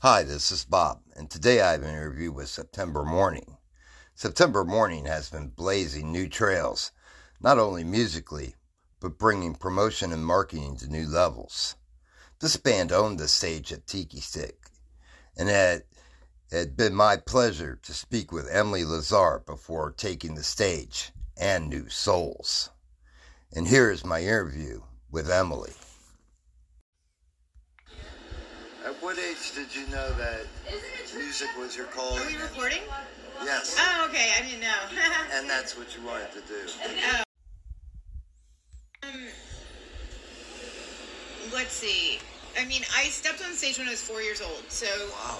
Hi, this is Bob, and today I have an interview with September Mourning. September Mourning has been blazing new trails, not only musically, but bringing promotion and marketing to new levels. This band owned the stage at Tiki Stik, and it had been my pleasure to speak with Emily Lazar before taking the stage and new souls. And here is my interview with Emily. At what age did you know that music was your calling? Are we recording? Yes. Oh, okay. I didn't know. And that's what you wanted to do. Oh. Let's see. I mean, I stepped on stage when I was 4 years old. So, wow.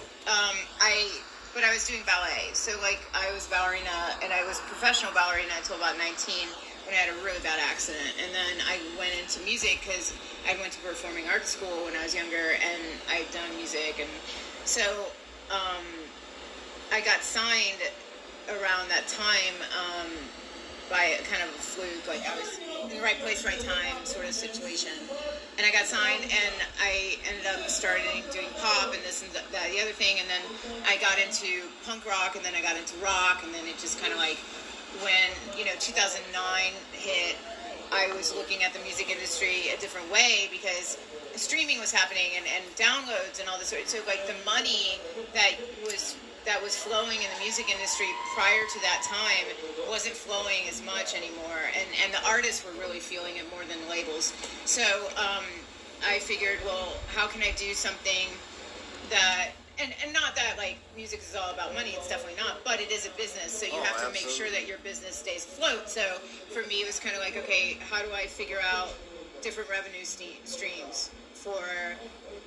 But I was doing ballet. So, like, I was ballerina, and I was professional ballerina until about 19. When I had a really bad accident, and then I went into music because I went to performing arts school when I was younger, and I'd done music, and so I got signed around that time by kind of a fluke, like I was in the right place, right time sort of situation, and I got signed, and I ended up starting doing pop and this and that, the other thing, and then I got into punk rock, and then I got into rock, and then it just kind of like. When, 2009 hit, I was looking at the music industry a different way because streaming was happening and downloads and all this sort of, so like the money that was flowing in the music industry prior to that time wasn't flowing as much anymore, and the artists were really feeling it more than the labels. So I figured, well, how can I do something that And not that, like, music is all about money, it's definitely not, but it is a business, so you have to absolutely. Make sure that your business stays afloat. So for me, it was kind of like, okay, how do I figure out different revenue streams for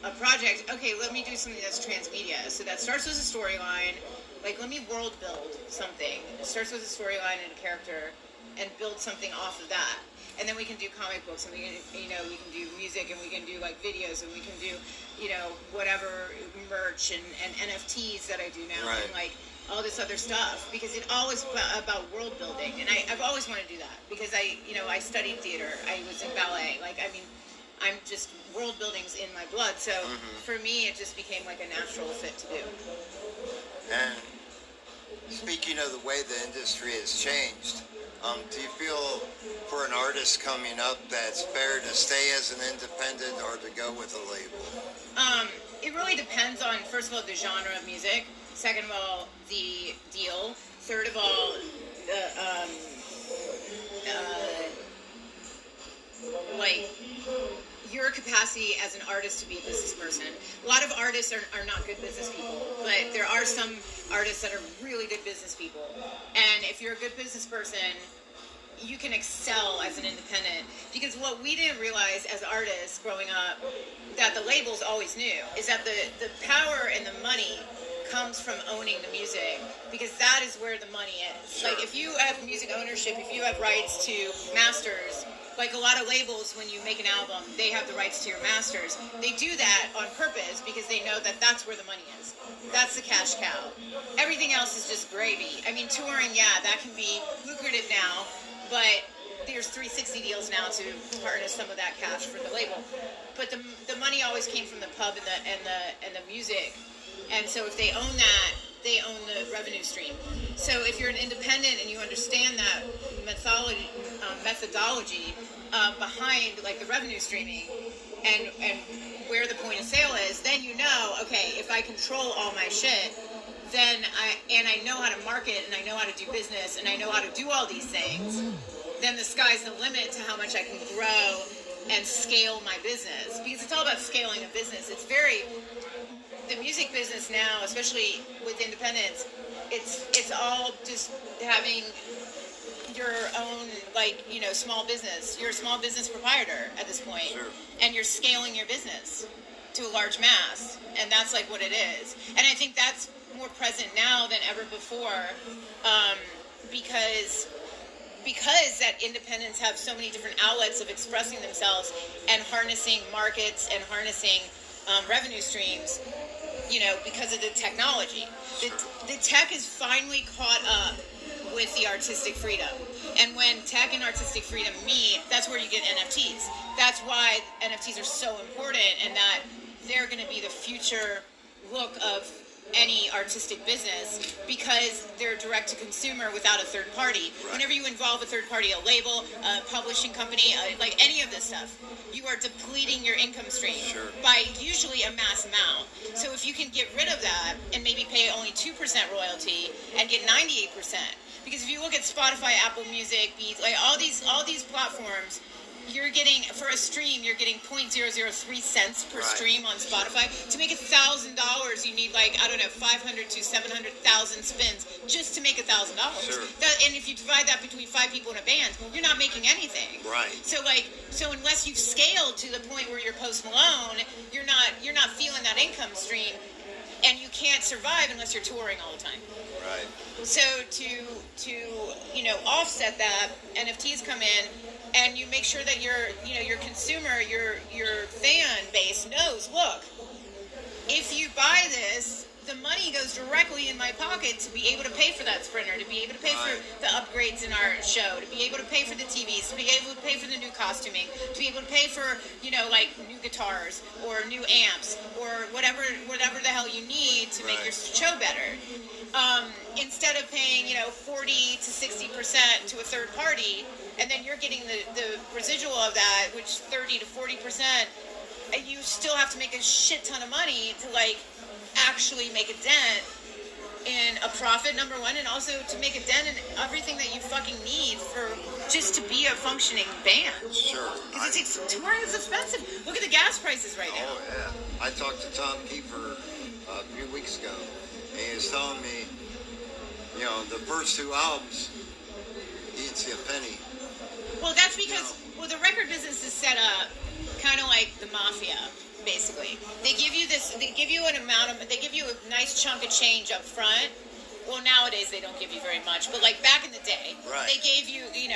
a project? Okay, let me do something that's transmedia. So that starts with a storyline, like, let me world build something. It starts with a storyline and a character, and build something off of that. And then we can do comic books, and we can do music, and we can do like videos, and we can do, whatever merch and NFTs that I do now, right. And like all this other stuff, because it all is about world building, and I've always wanted to do that because I studied theater, I was in ballet, I'm just world building's in my blood, so for me it just became like a natural fit to do. And speaking of the way the industry has changed. Do you feel for an artist coming up that's fair to stay as an independent or to go with a label? It really depends on, first of all, the genre of music. Second of all, the deal. Third of all, the, your capacity as an artist to be a business person. A lot of artists are not good business people, but there are some artists that are really good business people. And if you're a good business person, you can excel as an independent. Because what we didn't realize as artists growing up, that the labels always knew, is that the power and the money comes from owning the music, because that is where the money is. Like, if you have music ownership, if you have rights to masters, like a lot of labels, when you make an album, they have the rights to your masters. They do that on purpose because they know that that's where the money is. That's the cash cow. Everything else is just gravy. I mean, touring, yeah, that can be lucrative now, but there's 360 deals now to harness some of that cash for the label. But the money always came from the pub and the music. And so if they own that, they own the revenue stream. So if you're an independent and you understand that methodology behind like the revenue streaming and where the point of sale is, then you know, okay, if I control all my shit, then I know how to market and I know how to do business and I know how to do all these things, then the sky's the limit to how much I can grow and scale my business. Because it's all about scaling a business. It's very... The music business now, especially with independence, it's all just having your own, small business. You're a small business proprietor at this point, sure. And you're scaling your business to a large mass, and that's, like, what it is. And I think that's more present now than ever before, because that independents have so many different outlets of expressing themselves and harnessing markets and harnessing revenue streams, because of the technology. The tech is finally caught up with the artistic freedom. And when tech and artistic freedom meet, that's where you get NFTs. That's why NFTs are so important, and that they're going to be the future look of any artistic business because they're direct to consumer without a third party. Right. Whenever you involve a third party, a label, a publishing company, like any of this stuff, you are depleting your income stream by usually a mass amount. So if you can get rid of that and maybe pay only 2% royalty and get 98%, because if you look at Spotify, Apple Music, Beats, like all these platforms, you're getting, for a stream, you're getting 0.003 cents per stream on Spotify. To make $1,000, you need, like, I don't know, 500 to 700,000 spins just to make $1,000. And if you divide that between 5 people in a band, you're not making anything. Right. So, like, so unless you've scaled to the point where you're Post Malone, you're not feeling that income stream, and you can't survive unless you're touring all the time. Right. So to you know, offset that, NFTs come in. And you make sure that your consumer, your fan base knows, look, if you buy this, the money goes directly in my pocket to be able to pay for that printer, to be able to pay for the upgrades in our show, to be able to pay for the TVs, to be able to pay for the new costuming, to be able to pay for, you know, like new guitars or new amps or whatever the hell you need to make your show better. Instead of paying, 40 to 60% to a third party, and then you're getting the residual of that, which 30 to 40%, and you still have to make a shit ton of money to like actually make a dent in a profit, number one, and also to make a dent in everything that you fucking need for just to be a functioning band. Sure. Because touring is expensive. Look at the gas prices right now. Oh yeah. I talked to Tom Keifer a few weeks ago, and he was telling me, the first 2 albums, he didn't see a penny. Well, that's because the record business is set up kind of like the mafia. Basically, they give you a nice chunk of change up front. Well, nowadays they don't give you very much, but like back in the day, they gave you, they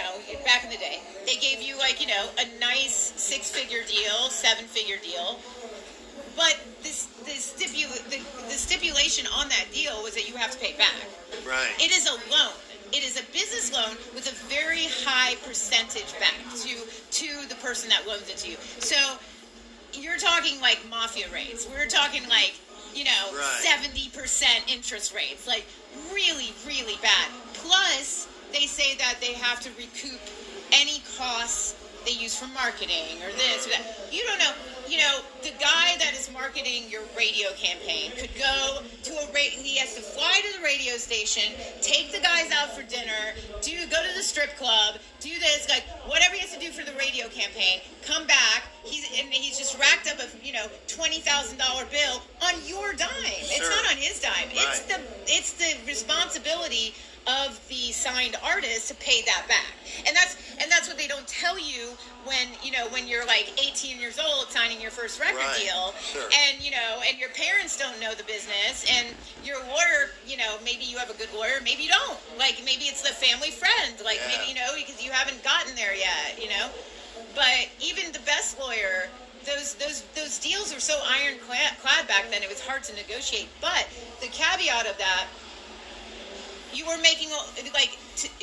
gave you a nice 6-figure deal, 7-figure deal. But the stipulation on that deal was that you have to pay back. Right. It is a loan. It is a business loan with a very high percentage back to the person that loans it to you. So. You're talking like mafia rates. We're talking like, 70% interest rates. Like really, really bad. Plus, they say that they have to recoup any costs they use for marketing or this or that. You don't know. The guy that is marketing your radio campaign could go to he has to fly to the radio station, take the guys out for dinner, go to the strip club, do this, like whatever he has to do for the radio campaign, come back, he's just racked up a $20,000 bill on your dime. Sure. It's not on his dime. Right. It's the responsibility of the signed artist to pay that back. And that's what they don't tell you when you're like 18 years old signing your first record deal. Sure. And and your parents don't know the business, and your lawyer, maybe you have a good lawyer, maybe you don't. Like maybe it's the family friend, like maybe because you haven't gotten there yet, But even the best lawyer, those deals were so ironclad back then it was hard to negotiate. But the caveat of that, you were making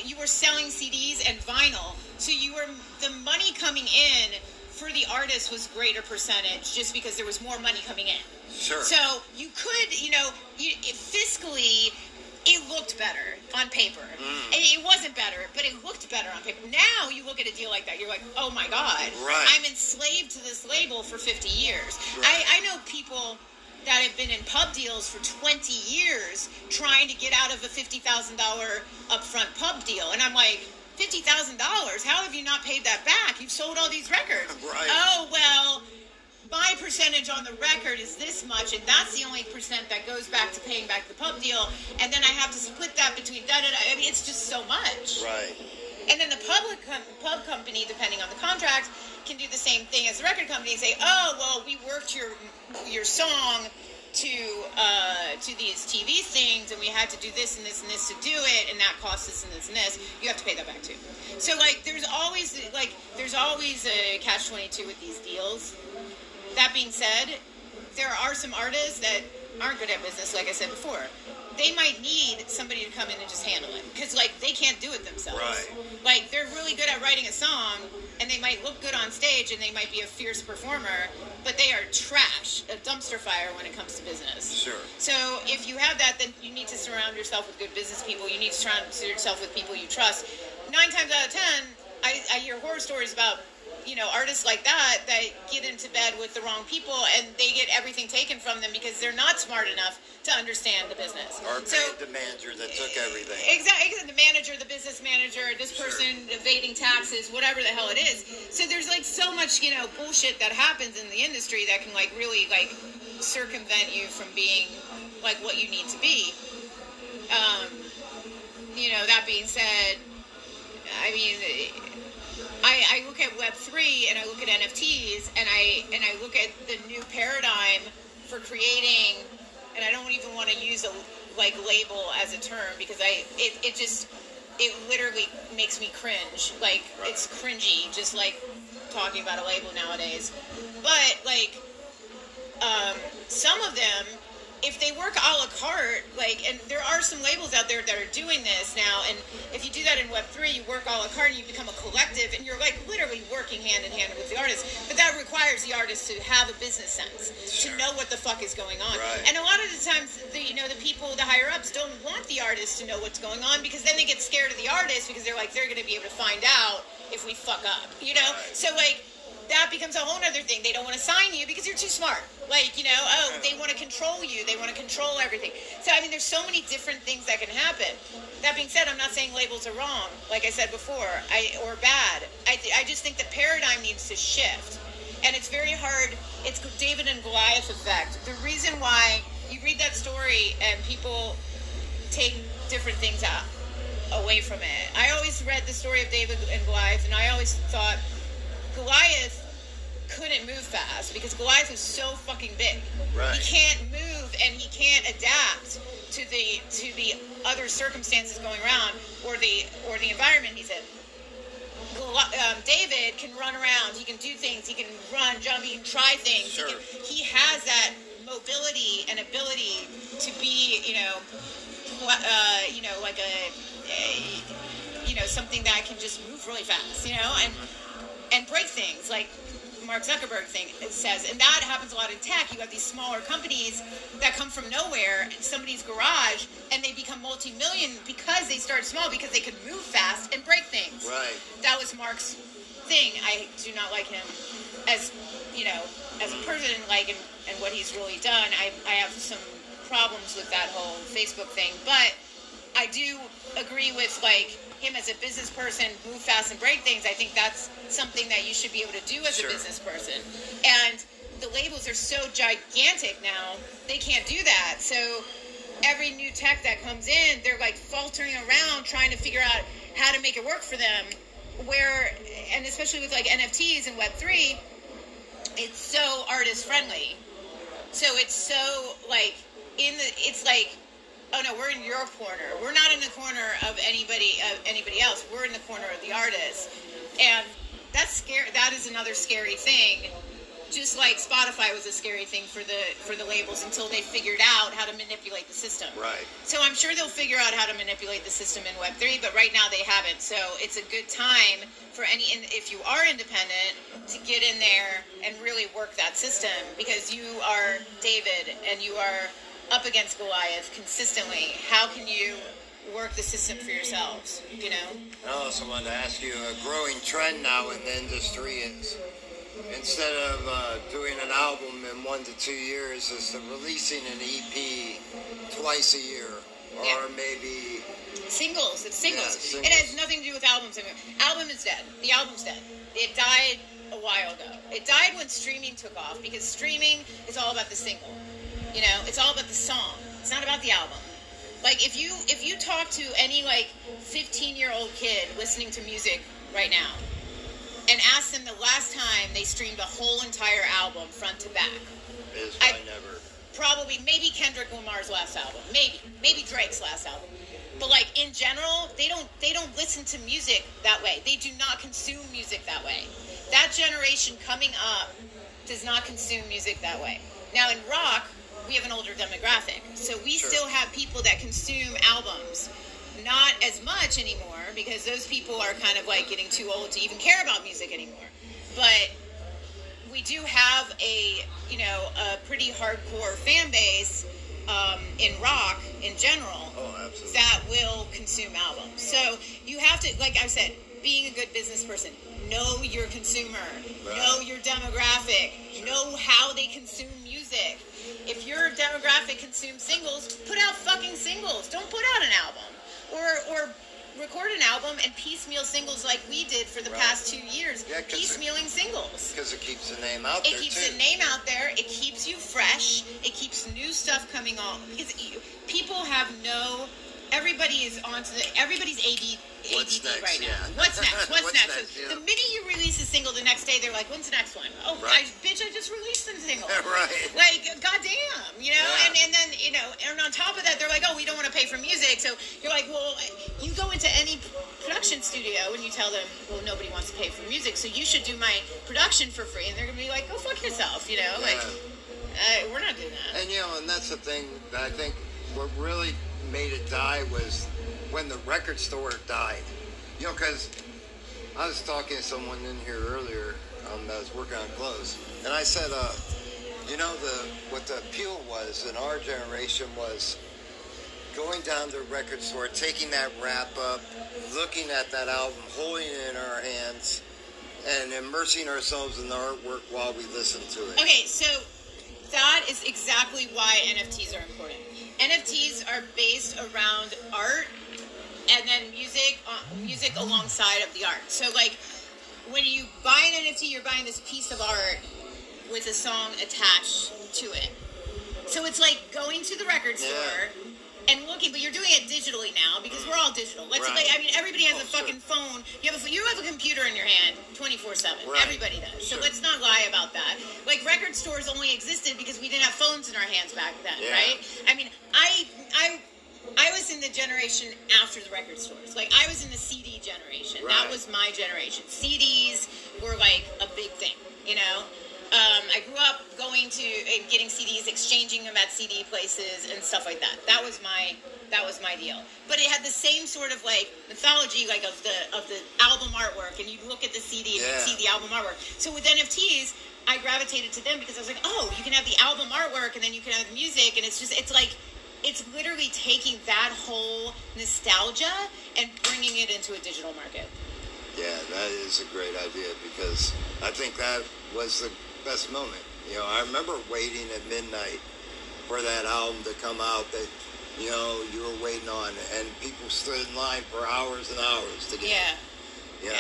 you were selling CDs and vinyl, so the money coming in for the artist was greater percentage just because there was more money coming in. Sure. So you could, fiscally, it looked better on paper. It wasn't better, but it looked better on paper. Now you look at a deal like that, you're like, oh my God, I'm enslaved to this label for 50 years. Right. I know people that have been in pub deals for 20 years trying to get out of a $50,000 upfront pub deal. And I'm like, $50,000? How have you not paid that back? You've sold all these records. Right. Oh, well, my percentage on the record is this much, and that's the only percent that goes back to paying back the pub deal. And then I have to split that between da-da-da. I mean, it's just so much. Right. And then the pub company, depending on the contract, can do the same thing as the record company and say, oh, well, we worked your song to these TV things, and we had to do this and this and this to do it, and that cost us and this and this. You have to pay that back too. So there's always a catch-22 with these deals. That being said, there are some artists that aren't good at business, like I said before. They might need somebody to come in and just handle it, because they can't do it themselves. Right. Like they're really good at writing a song, and they might look good on stage, and they might be a fierce performer, but they are trash, a dumpster fire when it comes to business. Sure. So if you have that, then you need to surround yourself with good business people. You need to surround yourself with people you trust. 9 times out of 10, I hear horror stories about, you know, artists like that that get into bed with the wrong people, and they get everything taken from them because they're not smart enough to understand the business. Or so, the manager that took everything. Exactly. The manager, the business manager, this person evading taxes, whatever the hell it is. So there's like so much, you know, bullshit that happens in the industry that can like really like circumvent you from being like what you need to be. You know, that being said, I mean, I look at Web3 and I look at NFTs and I look at the new paradigm for creating, and I don't even want to use a like label as a term because it literally makes me cringe. Like, it's cringy just like talking about a label nowadays. But like some of them, if they work a la carte, like, and there are some labels out there that are doing this now, and if you do that in Web3, you work a la carte and you become a collective, and you're, like, literally working hand-in-hand with the artist, but that requires the artist to have a business sense, to know what the fuck is going on. Right. And a lot of the times, the people, the higher-ups, don't want the artist to know what's going on, because then they get scared of the artist, because they're like, they're going to be able to find out if we fuck up, you know? Right. So, like, that becomes a whole other thing. They don't want to sign you because you're too smart. Like, you know, oh, they want to control you. They want to control everything. So, I mean, there's so many different things that can happen. That being said, I'm not saying labels are wrong, like I said before, or bad. I just think the paradigm needs to shift. And it's very hard. It's David and Goliath effect. The reason why you read that story and people take different things out, away from it. I always read the story of David and Goliath, and I always thought, Goliath couldn't move fast because Goliath was so fucking big. Right. He can't move and he can't adapt to the other circumstances going around or the environment he's in. David can run around. He can do things. He can run, jump. He can try things. Sure. He has that mobility and ability to be, like a something that can just move really fast, and break things, like Mark Zuckerberg says. And that happens a lot in tech. You have these smaller companies that come from nowhere, somebody's garage, and they become multi-million because they start small, because they could move fast and break things. Right. That was Mark's thing. I do not like him as a person, like, and what he's really done. I have some problems with that whole Facebook thing. But I do agree with, like, him as a business person, move fast and break things. I think that's something that you should be able to do as a business person. And the labels are so gigantic now, they can't do that. So every new tech that comes in, they're like faltering around trying to figure out how to make it work for them. And especially with like NFTs and Web3, it's so artist friendly. So it's so like it's like, oh no, we're in your corner. We're not in the corner of anybody else. We're in the corner of the artist, and that's scary. That is another scary thing. Just like Spotify was a scary thing for the labels until they figured out how to manipulate the system. Right. So I'm sure they'll figure out how to manipulate the system in Web3, but right now they haven't. So it's a good time for if you are independent, to get in there and really work that system, because you are David and you are up against Goliath consistently. How can you work the system for yourselves, I also wanted to ask you, a growing trend now in the industry is, instead of doing an album in 1 to 2 years, is releasing an EP twice a year, or maybe singles. It's singles. Yeah, singles. It has nothing to do with albums anymore. Album is dead. The album's dead. It died a while ago. It died when streaming took off, because streaming is all about the single. It's all about the song. It's not about the album. Like, if you talk to any, like, 15-year-old kid listening to music right now and ask them the last time they streamed a whole entire album front to back. It's probably never. Probably, maybe Kendrick Lamar's last album. Maybe Drake's last album. But, like, in general, they don't listen to music that way. They do not consume music that way. That generation coming up does not consume music that way. Now, in rock, we have an older demographic, so we still have people that consume albums, not as much anymore, because those people are kind of like getting too old to even care about music anymore. But we do have a pretty hardcore fan base in rock in general, that will consume albums. So you have to, like I said, being a good business person, know your consumer, know your demographic, know how they consume music. If your demographic consumes singles, put out fucking singles. Don't put out an album or record an album and piecemeal singles like we did for the past 2 years. Yeah, piecemealing singles. Because it keeps the name out there, too. It keeps the name out there. It keeps you fresh. It keeps new stuff coming on. Because people have no... Everybody is on to the... Everybody's ADD right now. Yeah. What's next? What's next? Next? So yeah. The minute you release a single, the next day they're like, when's the next one? Oh, bitch, I just released a single. Like, goddamn, you know? Yeah. And then, you know, and on top of that, they're like, oh, we don't want to pay for music. So you're like, well, you go into any production studio and you tell them, well, nobody wants to pay for music, so you should do my production for free. And they're going to be like, go fuck yourself, you know? Yeah. Like, we're not doing that. And, you know, and that's the thing that I think what really... made it die was when the record store died. You know, because I was talking to someone in here earlier that was working on clothes, and I said, you know, what the appeal was in our generation was going down to the record store, taking that wrap up, looking at that album, holding it in our hands, and immersing ourselves in the artwork while we listened to it. Okay, so that is exactly why NFTs are important. NFTs are based around art and then music alongside of the art. So, like, when you buy an NFT, you're buying this piece of art with a song attached to it. So it's like going to the record store and looking, but you're doing it digitally now because we're all digital. I mean, everybody has a fucking phone. You have a computer in your hand 24/7. Everybody does. So let's not lie about that. Like, record stores only existed because we didn't have phones in our hands back then, right? I mean, I was in the generation after the record stores. Like, I was in the CD generation. That was my generation. CDs were like a big thing, you know? I grew up going to and getting CDs, exchanging them at CD places and stuff like that. That was my deal. But it had the same sort of like mythology, like of the album artwork, and you'd look at the CD and you'd see the album artwork. So with NFTs, I gravitated to them because I was like, oh, you can have the album artwork and then you can have the music, and it's literally taking that whole nostalgia and bringing it into a digital market. Yeah, that is a great idea because I think that was the best moment. You know, I remember waiting at midnight for that album to come out that, you know, you were waiting on, and people stood in line for hours and hours to get it. Yeah.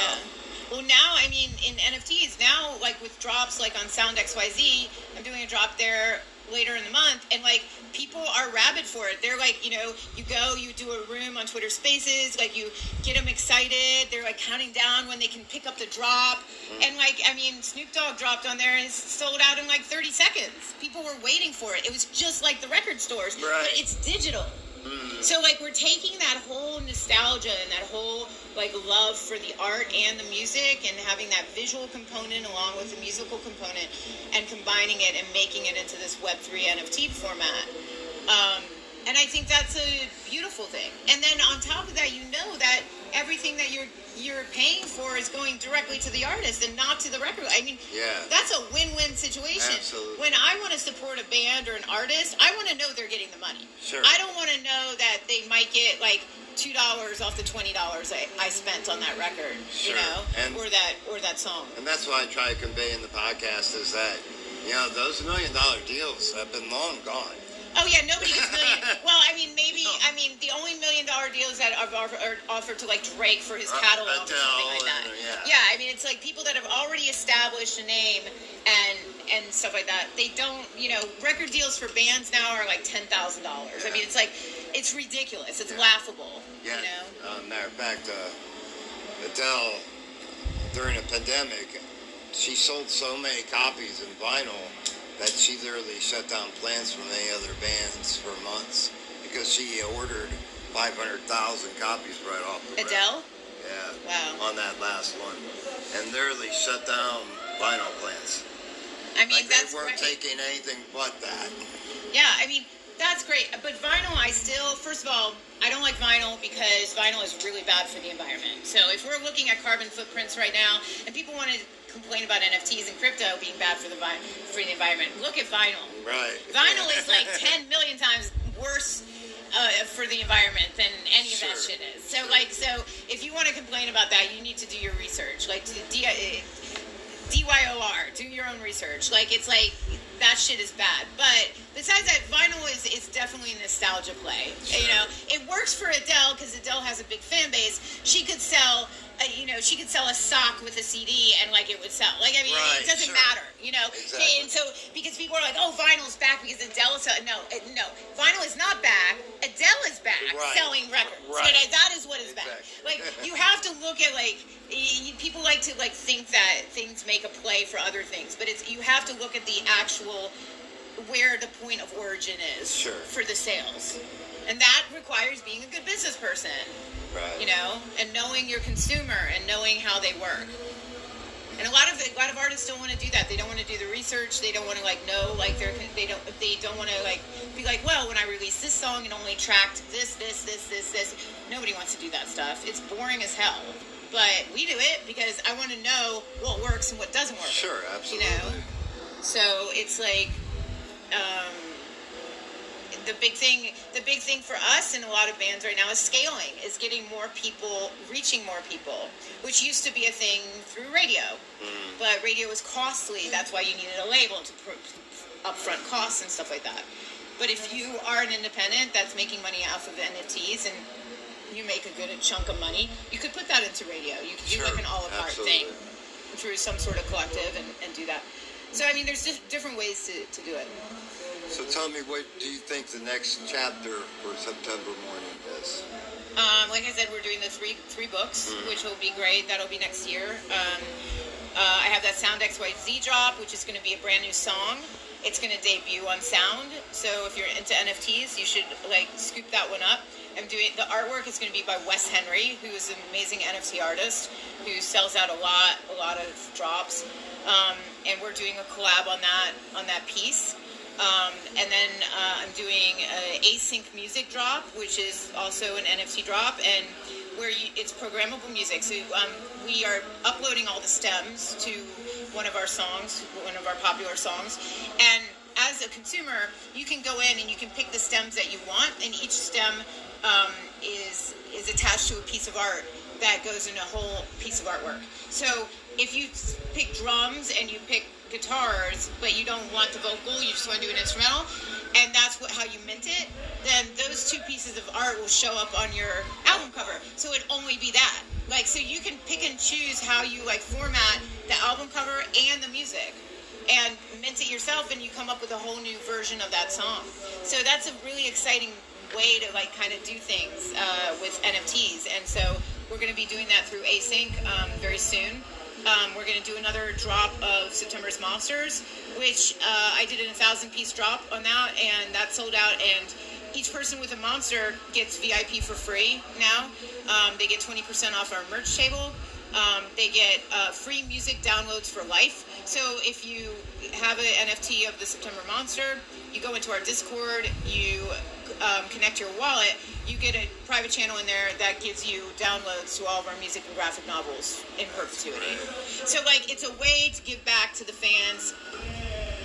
Well, now, I mean, in NFTs, now, like, with drops, like, on Sound XYZ, I'm doing a drop there later in the month, and, like, people are rabid for it. They're like, you know, you go, you do a room on Twitter Spaces, like, you get them excited. They're, like, counting down when they can pick up the drop. And, like, I mean, Snoop Dogg dropped on there and it's sold out in, like, 30 seconds. People were waiting for it. It was just like the record stores. Right. But it's digital. So, like, we're taking that whole nostalgia and that whole, like, love for the art and the music and having that visual component along with the musical component and combining it and making it into this Web3 NFT format. And I think that's a beautiful thing. And then on top of that, you know that everything that you're paying for is going directly to the artist and not to the record. I mean, that's a win-win situation. Absolutely. When I want to support a band or an artist, I want to know they're getting the money. Sure. I don't want to know that they might get, like, $2 off the $20 I spent on that record, you know, and, or that song. And that's what I try to convey in the podcast is that, you know, those $1 million deals have been long gone. Oh, yeah, nobody gets million. Well, I mean, maybe, I mean, the only $1 million deals that are offered to, like, Drake for his catalog or something like that. Yeah, I mean, it's like people that have already established a name and stuff like that. They don't, you know, record deals for bands now are, like, $10,000. I mean, it's like, it's ridiculous. It's laughable, you know? Matter of fact, Adele, during the pandemic, she sold so many copies in vinyl that she literally shut down plans from any other bands for months because she ordered 500,000 copies right off the Adele? Record. Yeah. Wow. On that last one. And literally shut down vinyl plans. I mean, like, that's... They weren't taking anything but that. Yeah, I mean, that's great. But vinyl, I still... First of all, I don't like vinyl because vinyl is really bad for the environment. So if we're looking at carbon footprints right now, and people want to... complain about NFTs and crypto being bad for the environment. Look at vinyl. Right. Vinyl is like 10 million times worse for the environment than any of that shit is. So, like, so if you want to complain about that, you need to do your research. Like, DYOR, do your own research. Like, it's like, that shit is bad. But besides that, vinyl is definitely a nostalgia play. You know, it works for Adele because Adele has a big fan base. She could sell, you know, she could sell a sock with a CD and, like, it would sell. Like, I mean, it doesn't matter, you know. Exactly. And so, because people are like, oh, vinyl's back because Adele is selling. No, vinyl is not back. Adele is back selling records. Right. And that is what is back. Like, you have to look at, like, people like to, like, think that things make a play for other things, but it's, you have to look at the actual, where the point of origin is for the sales. And that requires being a good business person, you know, and knowing your consumer and knowing how they work. And a lot of artists don't want to do that. They don't want to do the research. They don't want to, like, know, like, they don't want to, like, be like, well, when I released this song, it only tracked this. Nobody wants to do that stuff. It's boring as hell. But we do it because I want to know what works and what doesn't work. Sure, absolutely. You know, so it's like, the big thing for us and a lot of bands right now is scaling, is getting more people, reaching more people, which used to be a thing through radio, but radio was costly. That's why you needed a label to upfront costs and stuff like that. But if you are an independent that's making money off of NFTs and you make a good chunk of money, you could put that into radio. You could do like an a la carte thing through some sort of collective and do that. So, I mean, there's just different ways to do it. So tell me, what do you think the next chapter for September Mourning is? Like I said, we're doing the three books, which will be great. That'll be next year. I have that Sound XYZ drop, which is going to be a brand new song. It's going to debut on Sound. So if you're into NFTs, you should, like, scoop that one up. I'm doing the artwork is going to be by Wes Henry, who is an amazing NFT artist who sells out a lot of drops. And we're doing a collab on that piece. And then I'm doing an async music drop, which is also an NFT drop, and where it's programmable music. So we are uploading all the stems to one of our songs, one of our popular songs. And as a consumer, you can go in and you can pick the stems that you want, and each stem is attached to a piece of art that goes in a whole piece of artwork. So if you pick drums and you pick guitars, but you don't want the vocal, you just want to do an instrumental, and that's how you mint it, then those two pieces of art will show up on your album cover. So it'd only be that. Like, so you can pick and choose how you, like, format the album cover and the music, and mint it yourself, and you come up with a whole new version of that song. So that's a really exciting way to, like, kind of do things with NFTs, and so we're going to be doing that through async very soon. We're going to do another drop of September's Monsters, which I did a 1,000-piece drop on that, and that sold out. And each person with a monster gets VIP for free now. They get 20% off our merch table. They get free music downloads for life. So if you have an NFT of the September Monster, you go into our Discord, you connect your wallet, you get a private channel in there that gives you downloads to all of our music and graphic novels in perpetuity. So, like, it's a way to give back to the fans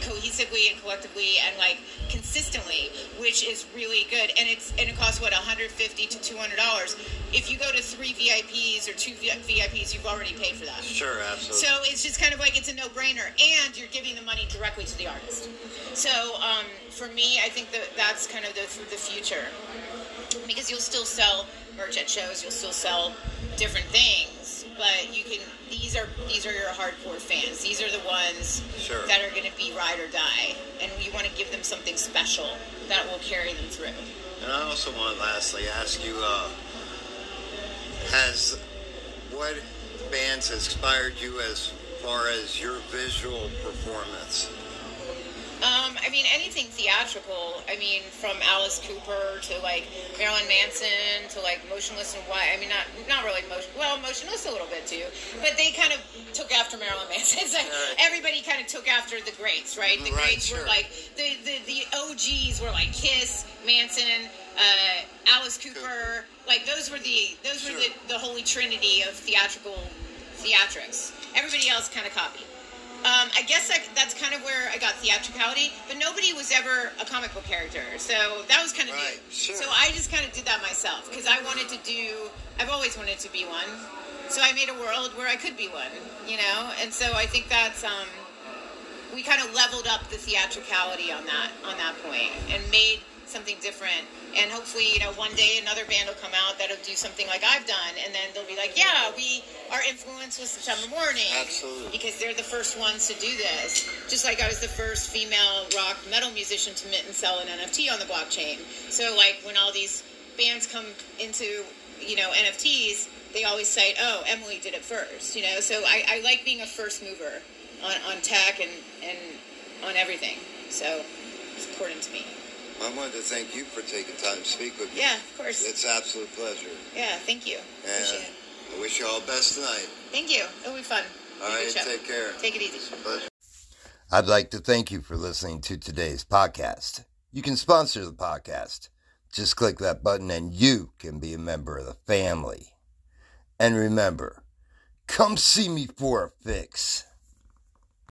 cohesively and collectively and, like, consistently, which is really good. And it costs, what, $150 to $200. If you go to 3 VIPs or 2 VIPs, you've already paid for that. Sure, absolutely. So it's just kind of like it's a no-brainer, and you're giving the money directly to the artist. So for me, I think that's kind of the future, because you'll still sell merch at shows, you'll still sell different things, but you can. These are your hardcore fans. These are the ones that are going to be ride or die, and you want to give them something special that will carry them through. And I also want to lastly ask you, what bands inspired you as far as your visual performance? I mean, anything theatrical. I mean, from Alice Cooper to, like, Marilyn Manson to, like, Motionless in White. I mean, not really Motionless. Well, Motionless a little bit, too. But they kind of took after Marilyn Manson. It's like, everybody kind of took after the greats, right? The greats were, like, the OGs were, like, Kiss, Manson, Alice Cooper. Like, those were the holy trinity of theatrics. Everybody else kind of copied. I guess that's kind of where I got theatricality, but nobody was ever a comic book character, so that was kind of new. Sure. So I just kind of did that myself, because I've always wanted to be one, so I made a world where I could be one, you know, and so I think that's, we kind of leveled up the theatricality on that point, and made something different, and hopefully, you know, one day another band will come out that'll do something like I've done, and then they'll be like, yeah, we our influence was September Mourning. Absolutely. Because they're the first ones to do this, just like I was the first female rock metal musician to mint and sell an NFT on the blockchain. So like when all these bands come into, you know, NFTs, they always cite, oh, Emily did it first, you know. So I like being a first mover on tech and on everything, so it's important to me. I wanted to thank you for taking time to speak with me. Yeah, of course. It's an absolute pleasure. Yeah, thank you. And appreciate it. I wish you all the best tonight. Thank you. It'll be fun. All right, take care. Take it easy. It's a pleasure. I'd like to thank you for listening to today's podcast. You can sponsor the podcast. Just click that button and you can be a member of the family. And remember, come see me for a fix.